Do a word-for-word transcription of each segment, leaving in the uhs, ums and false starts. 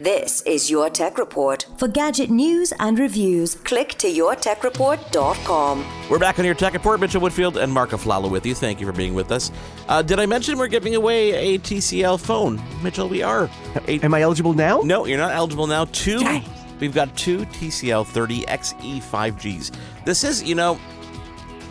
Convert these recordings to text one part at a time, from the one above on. This is Your Tech Report. For gadget news and reviews, click to your tech report dot com. We're back on Your Tech Report. Mitchell Whitfield and Mark Aflalo with you. Thank you for being with us. Uh, did I mention we're giving away a T C L phone? Mitchell, we are. A- Am I eligible now? No, you're not eligible now. Two. Dang. We've got two T C L thirty X E five Gs. This is, you know,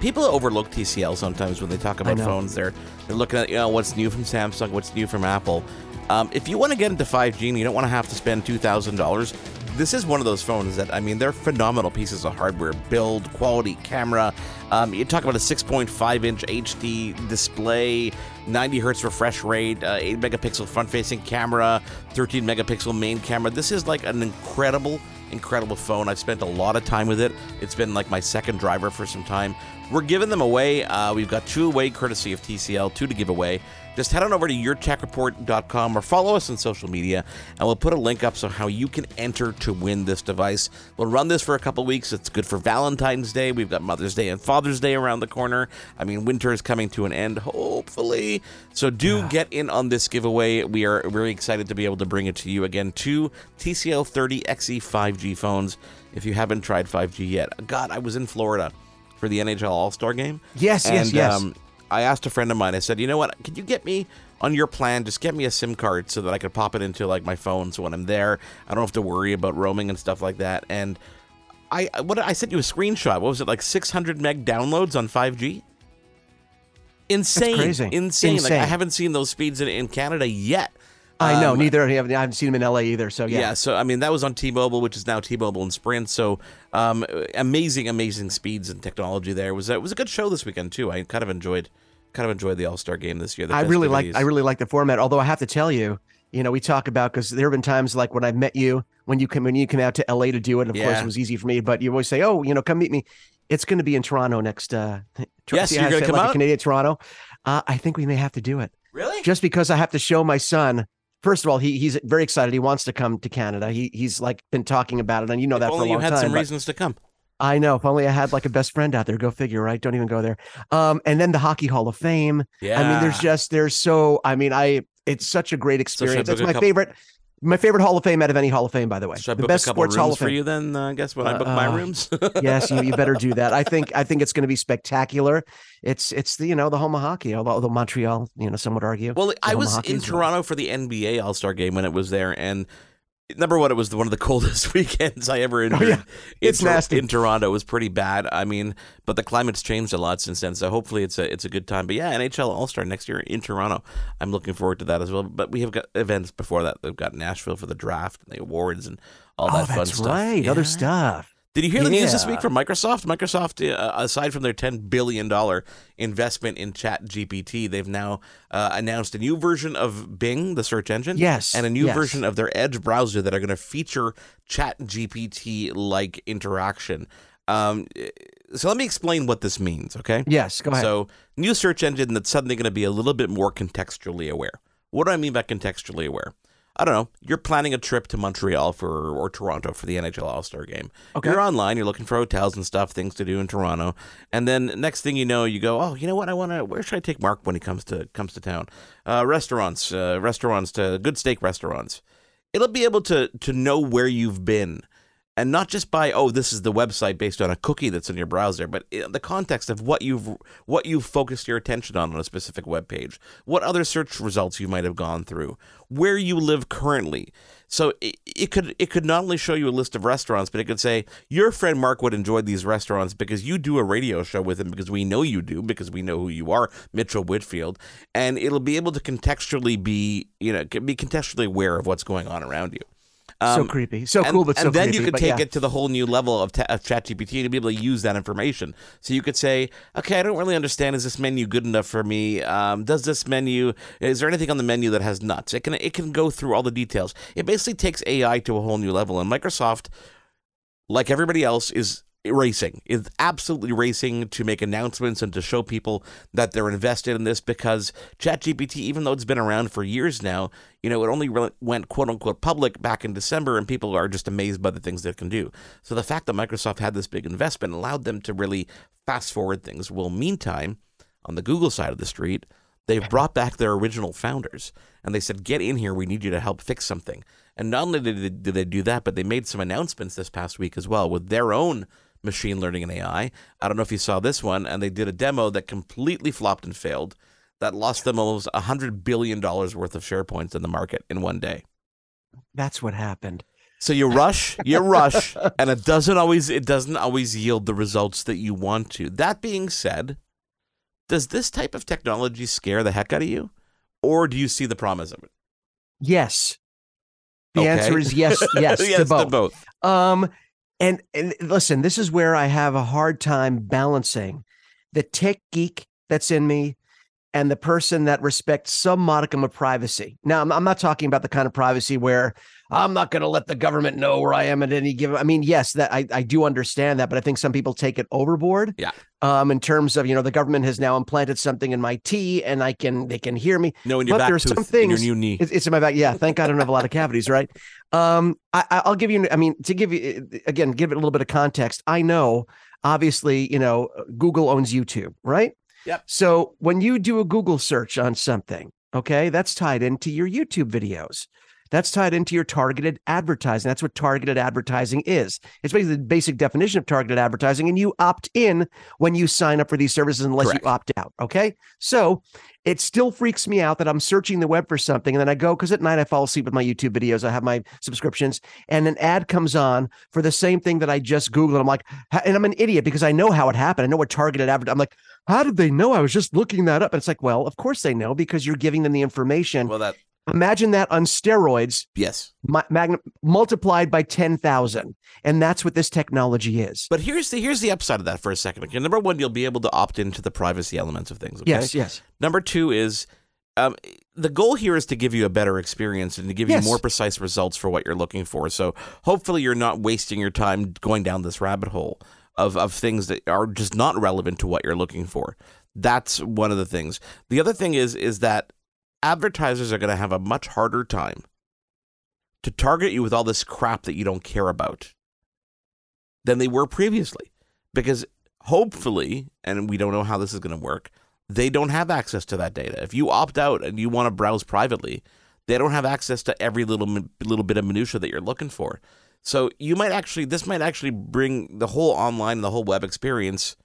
people overlook T C L sometimes when they talk about phones. They're, they're looking at, you know, what's new from Samsung, what's new from Apple. Um, if you want to get into five G and you don't want to have to spend two thousand dollars, this is one of those phones that, I mean, they're phenomenal pieces of hardware. Build, quality, camera. Um, you talk about a six point five inch H D display, ninety hertz refresh rate, uh, eight megapixel front-facing camera, thirteen megapixel main camera. This is like an incredible, incredible phone. I've spent a lot of time with it. It's been like my second driver for some time. We're giving them away. Uh, we've got two away courtesy of T C L, two to give away. Just head on over to your tech report dot com or follow us on social media, and we'll put a link up so how you can enter to win this device. We'll run this for a couple weeks. It's good for Valentine's Day. We've got Mother's Day and Father's Day around the corner. I mean, winter is coming to an end, hopefully. So do yeah. get in on this giveaway. We are very excited to be able to bring it to you. Again, two T C L thirty X E five G phones if you haven't tried five G yet. God, I was in Florida for the N H L All-Star Game. Yes, and, yes, yes. Um, I asked a friend of mine, I said, you know what, could you get me on your plan, just get me a SIM card so that I could pop it into like my phone so when I'm there, I don't have to worry about roaming and stuff like that. And I what I sent you a screenshot. What was it, like six hundred meg downloads on five G? Insane. That's crazy. Insane. Insane. Like, I haven't seen those speeds in, in Canada yet. I know, um, neither. I haven't seen them in L A either, so yeah. Yeah, so, I mean, that was on T-Mobile, which is now T-Mobile and Sprint, so um, amazing, amazing speeds and technology there. It was, it was a good show this weekend, too. I kind of enjoyed kind of enjoyed the All-Star Game this year. I really like I really like the format, although I have to tell you, you know, we talk about, because there have been times like when I met you, when you come, when you came out to L A to do it, and of yeah. course it was easy for me, but you always say, oh, you know, come meet me. It's going to be in Toronto next. Uh, yes, you're going to come like out? Canadian Toronto. Uh, I think we may have to do it. Really? Just because I have to show my son. First of all, he he's very excited. He wants to come to Canada. He he's like been talking about it, and you know that for a long time. If only you had some reasons to come. I know. If only I had like a best friend out there. Go figure, right? Don't even go there. Um, and then the Hockey Hall of Fame. Yeah. I mean, there's just there's so. I mean, I it's such a great experience. That's my favorite. My favorite Hall of Fame out of any Hall of Fame, by the way. Should I book a couple rooms for you then? Uh, I guess when I book uh, my rooms. Yes, you, you better do that. I think I think it's going to be spectacular. It's it's the you know the home of hockey, although Montreal, you know, some would argue. Well, I was in Toronto for the N B A All-Star Game when it was there, and number one, it was one of the coldest weekends I ever endured. Oh, yeah. It's in, nasty. In Toronto, it was pretty bad. I mean, but the climate's changed a lot since then, so hopefully it's a it's a good time. But yeah, N H L All-Star next year in Toronto. I'm looking forward to that as well. But we have got events before that. We've got Nashville for the draft and the awards and all that oh, fun that's stuff. Right, yeah. Other stuff. Did you hear the yeah. news this week from Microsoft? Microsoft, uh, aside from their ten billion dollars investment in ChatGPT, they've now uh, announced a new version of Bing, the search engine, yes, and a new yes. version of their Edge browser that are going to feature ChatGPT-like interaction. Um, so let me explain what this means, okay? Yes, go ahead. So new search engine that's suddenly going to be a little bit more contextually aware. What do I mean by contextually aware? I don't know, you're planning a trip to Montreal for or Toronto for the N H L All-Star Game. Okay. You're online, you're looking for hotels and stuff, things to do in Toronto. And then next thing you know, you go, oh, you know what, I want to, where should I take Mark when he comes to comes to town? Uh, restaurants, uh, restaurants, to good steak restaurants. It'll be able to to know where you've been. And not just by, oh, this is the website based on a cookie that's in your browser, but in the context of what you've what you've focused your attention on on a specific web page, what other search results you might have gone through, where you live currently. So it, it could it could not only show you a list of restaurants, but it could say, your friend Mark would enjoy these restaurants because you do a radio show with him, because we know you do, because we know who you are, Mitchell Whitfield. And it'll be able to contextually be, you know, be contextually aware of what's going on around you. Um, so creepy. So and, cool, but so creepy. And then creepy, you could take yeah. it to the whole new level of, t- of ChatGPT to be able to use that information. So you could say, okay, I don't really understand. Is this menu good enough for me? Um, does this menu, is there anything on the menu that has nuts? It can, it can go through all the details. It basically takes A I to a whole new level. And Microsoft, like everybody else, is racing, is absolutely racing to make announcements and to show people that they're invested in this, because ChatGPT, even though it's been around for years now, you know, it only re- went quote unquote public back in December, and people are just amazed by the things that it can do. So the fact that Microsoft had this big investment allowed them to really fast forward things. Well, meantime, on the Google side of the street, they've brought back their original founders, and they said, get in here, we need you to help fix something. And not only did they, did they do that, but they made some announcements this past week as well with their own machine learning and A I. I don't know if you saw this one, and they did a demo that completely flopped and failed, that lost them almost one hundred billion dollars worth of share points in the market in one day. That's what happened. So you rush, you rush, and it doesn't always it doesn't always yield the results that you want to. That being said, does this type of technology scare the heck out of you, or do you see the promise of it? Yes. The okay. answer is yes, yes, yes to both. To both. Um, And, and listen, this is where I have a hard time balancing the tech geek that's in me and the person that respects some modicum of privacy. Now, I'm, I'm not talking about the kind of privacy where I'm not going to let the government know where I am at any given. I mean, yes, that I, I do understand that, but I think some people take it overboard. Yeah. Um, in terms of, you know, the government has now implanted something in my tea, and I can they can hear me. No, in your but back tooth, things, in your new knee. It's, it's in my back. Yeah, thank God I don't have a lot of cavities, right? Um, I, I'll give you. I mean, to give you again, give it a little bit of context. I know, obviously, you know, Google owns YouTube, right? Yep. So when you do a Google search on something, okay, that's tied into your YouTube videos. That's tied into your targeted advertising. That's what targeted advertising is. It's basically the basic definition of targeted advertising, and you opt in when you sign up for these services unless Correct. You opt out, okay? So it still freaks me out that I'm searching the web for something, and then I go, because at night I fall asleep with my YouTube videos, I have my subscriptions, and an ad comes on for the same thing that I just Googled. I'm like, and I'm an idiot because I know how it happened. I know what targeted advertising, I'm like, how did they know? I was just looking that up. And it's like, well, of course they know, because you're giving them the information. Well, that... Imagine that on steroids, yes, ma- mag- multiplied by ten thousand. And that's what this technology is. But here's the here's the upside of that for a second. Okay, number one, you'll be able to opt into the privacy elements of things. Okay? Yes, yes. Number two is um, the goal here is to give you a better experience and to give yes. you more precise results for what you're looking for. So hopefully you're not wasting your time going down this rabbit hole of, of things that are just not relevant to what you're looking for. That's one of the things. The other thing is is that advertisers are going to have a much harder time to target you with all this crap that you don't care about than they were previously, because hopefully, and we don't know how this is going to work, they don't have access to that data. If you opt out and you want to browse privately, they don't have access to every little little bit of minutia that you're looking for. So you might actually, this might actually bring the whole online and the whole web experience,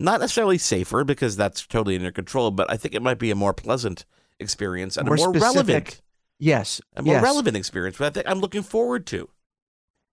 not necessarily safer because that's totally in your control, but I think it might be a more pleasant experience and more a more specific, relevant yes a more yes. relevant experience that I think I'm looking forward to.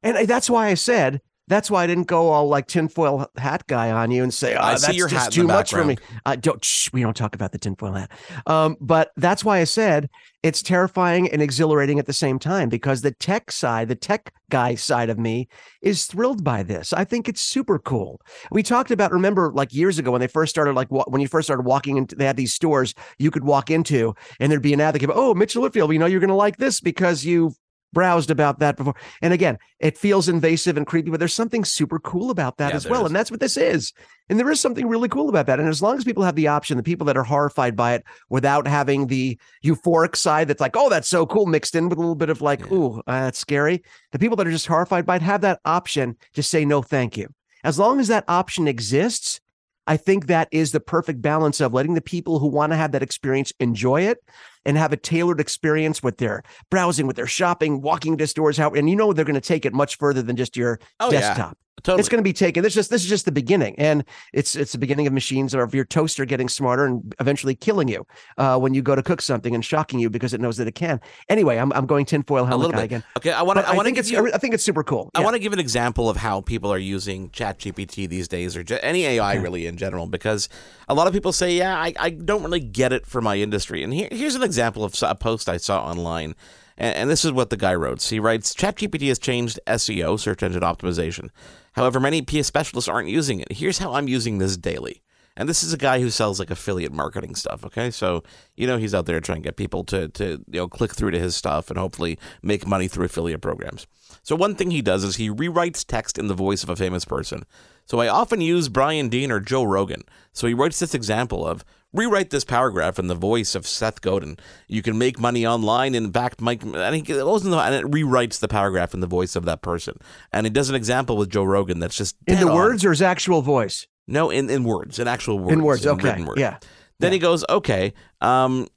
And that's why I said that's why I didn't go all like tinfoil hat guy on you and say oh, I that's see your just hat too much for me. I uh, don't shh, we don't talk about the tinfoil hat. Um but that's why I said it's terrifying and exhilarating at the same time, because the tech side, the tech guy side of me is thrilled by this. I think it's super cool. We talked about, remember, like years ago when they first started, like when you first started walking into, they had these stores you could walk into and there'd be an ad that came, oh, Mitchell Whitfield, you know, you're going to like this because you've browsed about that before. And again, it feels invasive and creepy, but there's something super cool about that yeah, as well. Is. And that's what this is. And there is something really cool about that. And as long as people have the option, the people that are horrified by it without having the euphoric side that's like, oh, that's so cool, mixed in with a little bit of like, yeah. ooh, uh, that's scary. The people that are just horrified by it have that option to say, no, thank you. As long as that option exists, I think that is the perfect balance of letting the people who want to have that experience enjoy it and have a tailored experience with their browsing, with their shopping, walking to stores. How, and you know, they're going to take it much further than just your oh, desktop. Yeah, totally. It's going to be taken. This is just, this is just the beginning. And it's it's the beginning of machines or of your toaster getting smarter and eventually killing you uh, when you go to cook something and shocking you because it knows that it can. Anyway, I'm I'm going tinfoil helmet guy again. Okay, I want to I, I want to give you, I think it's super cool. I yeah. want to give an example of how people are using ChatGPT these days, or any A I yeah. really in general, because a lot of people say, yeah, I, I don't really get it for my industry. And here, here's an example. example of a post I saw online, And, and this is what the guy wrote. He writes, ChatGPT has changed S E O, search engine optimization. However, many P S specialists aren't using it. Here's how I'm using this daily. And this is a guy who sells like affiliate marketing stuff. OK, so, you know, he's out there trying to get people to, to you know, click through to his stuff and hopefully make money through affiliate programs. So one thing he does is he rewrites text in the voice of a famous person. So I often use Brian Dean or Joe Rogan. So he writes this example of rewrite this paragraph in the voice of Seth Godin. You can make money online and back Mike. And, he goes in the, and it rewrites the paragraph in the voice of that person. And he does an example with Joe Rogan that's just in the words on. Or his actual voice. No, in, in words, in actual words. In words, in okay. Written words. Yeah. Then yeah. he goes, okay, um,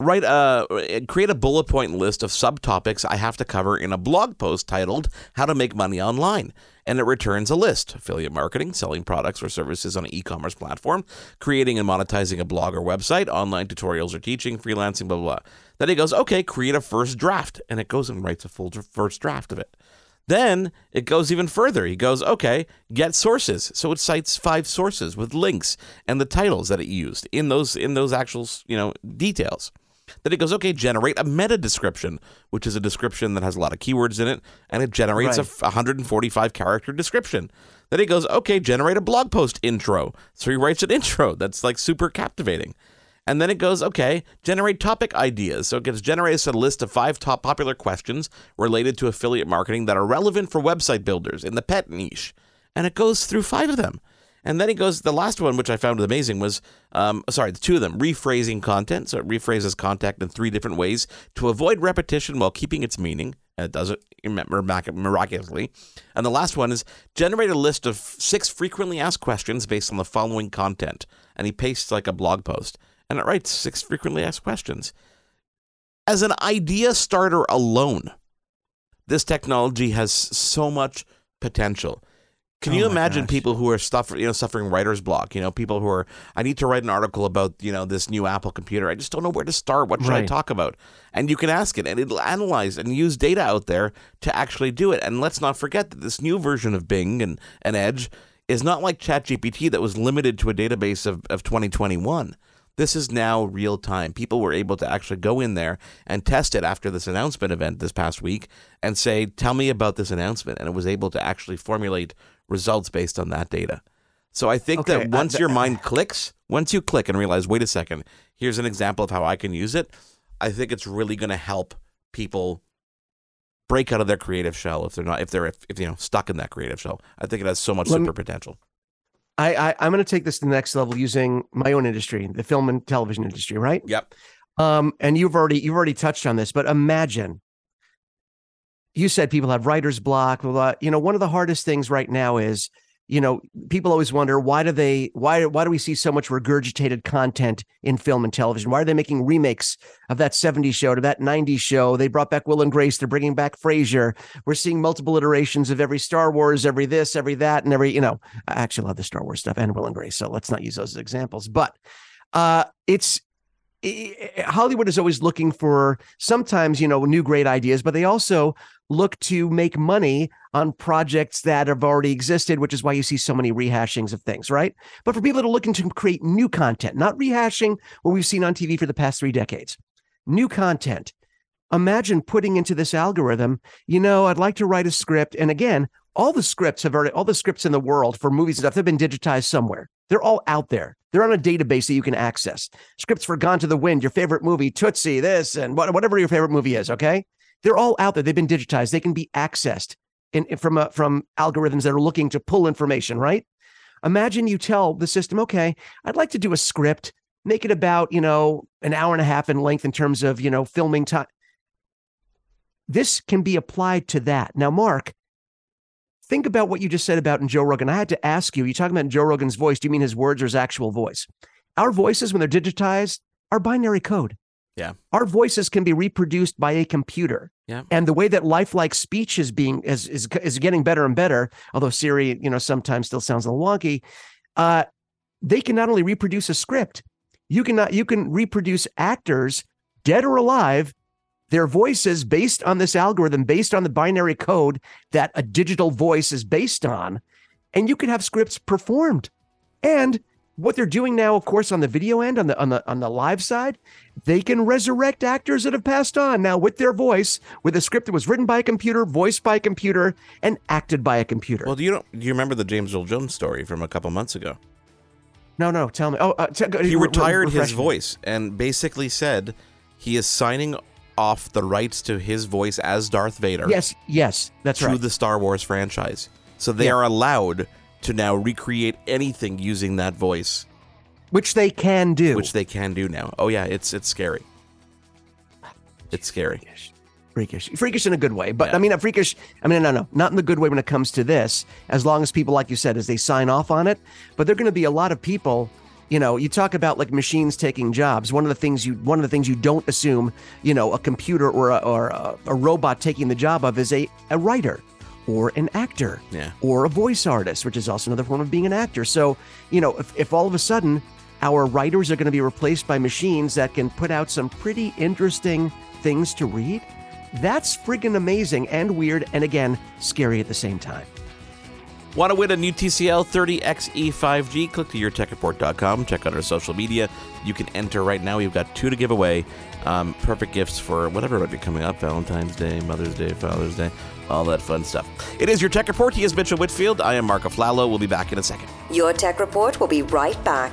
write a, create a bullet point list of subtopics I have to cover in a blog post titled How to Make Money Online. And it returns a list, affiliate marketing, selling products or services on an e-commerce platform, creating and monetizing a blog or website, online tutorials or teaching, freelancing, blah, blah, blah. Then he goes, okay, create a first draft. And it goes and writes a full first draft of it. Then it goes even further. He goes, okay, get sources. So it cites five sources with links and the titles that it used in those in those actual, you know, details. Then it goes, okay, generate a meta description, which is a description that has a lot of keywords in it, and it generates right. a one hundred forty-five character description. Then it goes, okay, generate a blog post intro. So he writes an intro that's like super captivating. And then it goes, okay, generate topic ideas. So it gets generates a list of five top popular questions related to affiliate marketing that are relevant for website builders in the pet niche. And it goes through five of them. And then it goes, the last one, which I found amazing, was, um, sorry, the two of them, rephrasing content. So it rephrases content in three different ways to avoid repetition while keeping its meaning. And it does it miraculously. And the last one is generate a list of six frequently asked questions based on the following content. And he pastes like a blog post. And it writes six frequently asked questions. As an idea starter alone, this technology has so much potential. Can oh you imagine gosh. people who are suffer, you know, suffering writer's block? You know, people who are, I need to write an article about, you know, this new Apple computer. I just don't know where to start. What should right. I talk about? And you can ask it, and it'll analyze and use data out there to actually do it. And let's not forget that this new version of Bing and, and Edge is not like ChatGPT that was limited to a database of, of twenty twenty-one. This is now real time. People were able to actually go in there and test it after this announcement event this past week and say, tell me about this announcement. And it was able to actually formulate results based on that data. So I think okay, that once uh, your mind clicks, once you click and realize, wait a second, here's an example of how I can use it. I think it's really going to help people break out of their creative shell if they're not, if they're, if, if you know, stuck in that creative shell. I think it has so much Let super me- potential. I, I, I'm going to take this to the next level using my own industry, the film and television industry, right? Yep. Um, and you've already you've already touched on this, but imagine you said people have writer's block. Blah, blah. You know, one of the hardest things right now is, you know, people always wonder why do they why why do we see so much regurgitated content in film and television? Why are they making remakes of that seventies show to that nineties show? They brought back Will and Grace. They're bringing back Frasier. We're seeing multiple iterations of every Star Wars, every this, every that, and every, you know, I actually love the Star Wars stuff and Will and Grace, so let's not use those as examples. But uh, it's it, Hollywood is always looking for sometimes, you know, new great ideas, but they also look to make money on projects that have already existed, which is why you see so many rehashings of things, right? But for people that are looking to create new content, not rehashing what we've seen on T V for the past three decades, new content. Imagine putting into this algorithm, you know, I'd like to write a script. And again, all the scripts have already, all the scripts in the world for movies and stuff, they've been digitized somewhere. They're all out there. They're on a database that you can access. Scripts for Gone with the Wind, your favorite movie, Tootsie, this, and whatever your favorite movie is, okay? They're all out there. They've been digitized. They can be accessed in, in, from, uh, from algorithms that are looking to pull information, right? Imagine you tell the system, okay, I'd like to do a script, make it about, you know, an hour and a half in length in terms of, you know, filming time. This can be applied to that. Now, Mark, think about what you just said about in Joe Rogan. I had to ask you, you're talking about in Joe Rogan's voice. Do you mean his words or his actual voice? Our voices, when they're digitized, are binary code. Yeah, our voices can be reproduced by a computer. Yeah, and the way that lifelike speech is being is, is is getting better and better. Although Siri, you know, sometimes still sounds a little wonky. Uh, they can not only reproduce a script, you can not, you can reproduce actors, dead or alive, their voices based on this algorithm, based on the binary code that a digital voice is based on, and you can have scripts performed, and what they're doing now, of course, on the video end, on the on the on the live side, they can resurrect actors that have passed on now with their voice, with a script that was written by a computer, voiced by a computer, and acted by a computer. Well, do you don't do you remember the James Earl Jones story from a couple months ago? No, no, tell me. Oh, uh, t- he retired re- his voice and basically said he is signing off the rights to his voice as Darth Vader. Yes, yes, that's right. Through the Star Wars franchise, so they yeah. are allowed to now recreate anything using that voice, which they can do. Which they can do now. Oh yeah, it's it's scary. It's scary. Freakish, freakish, freakish in a good way. But yeah. I mean, a freakish. I mean, no, no, not in the good way when it comes to this. As long as people, like you said, as they sign off on it. But there are going to be a lot of people. You know, you talk about like machines taking jobs. One of the things you one of the things you don't assume, you know, a computer or a, or a, a robot taking the job of is a, a writer or an actor yeah. or a voice artist, which is also another form of being an actor. So, you know, if, if all of a sudden our writers are going to be replaced by machines that can put out some pretty interesting things to read, that's friggin' amazing and weird and, again, scary at the same time. Want to win a new T C L thirty X E five G? Click to your tech report dot com. Check out our social media. You can enter right now. We've got two to give away. Um, perfect gifts for whatever might be coming up. Valentine's Day, Mother's Day, Father's Day, all that fun stuff. It is Your Tech Report. He is Mitchell Whitfield. I am Mark Aflalo. We'll be back in a second. Your Tech Report will be right back.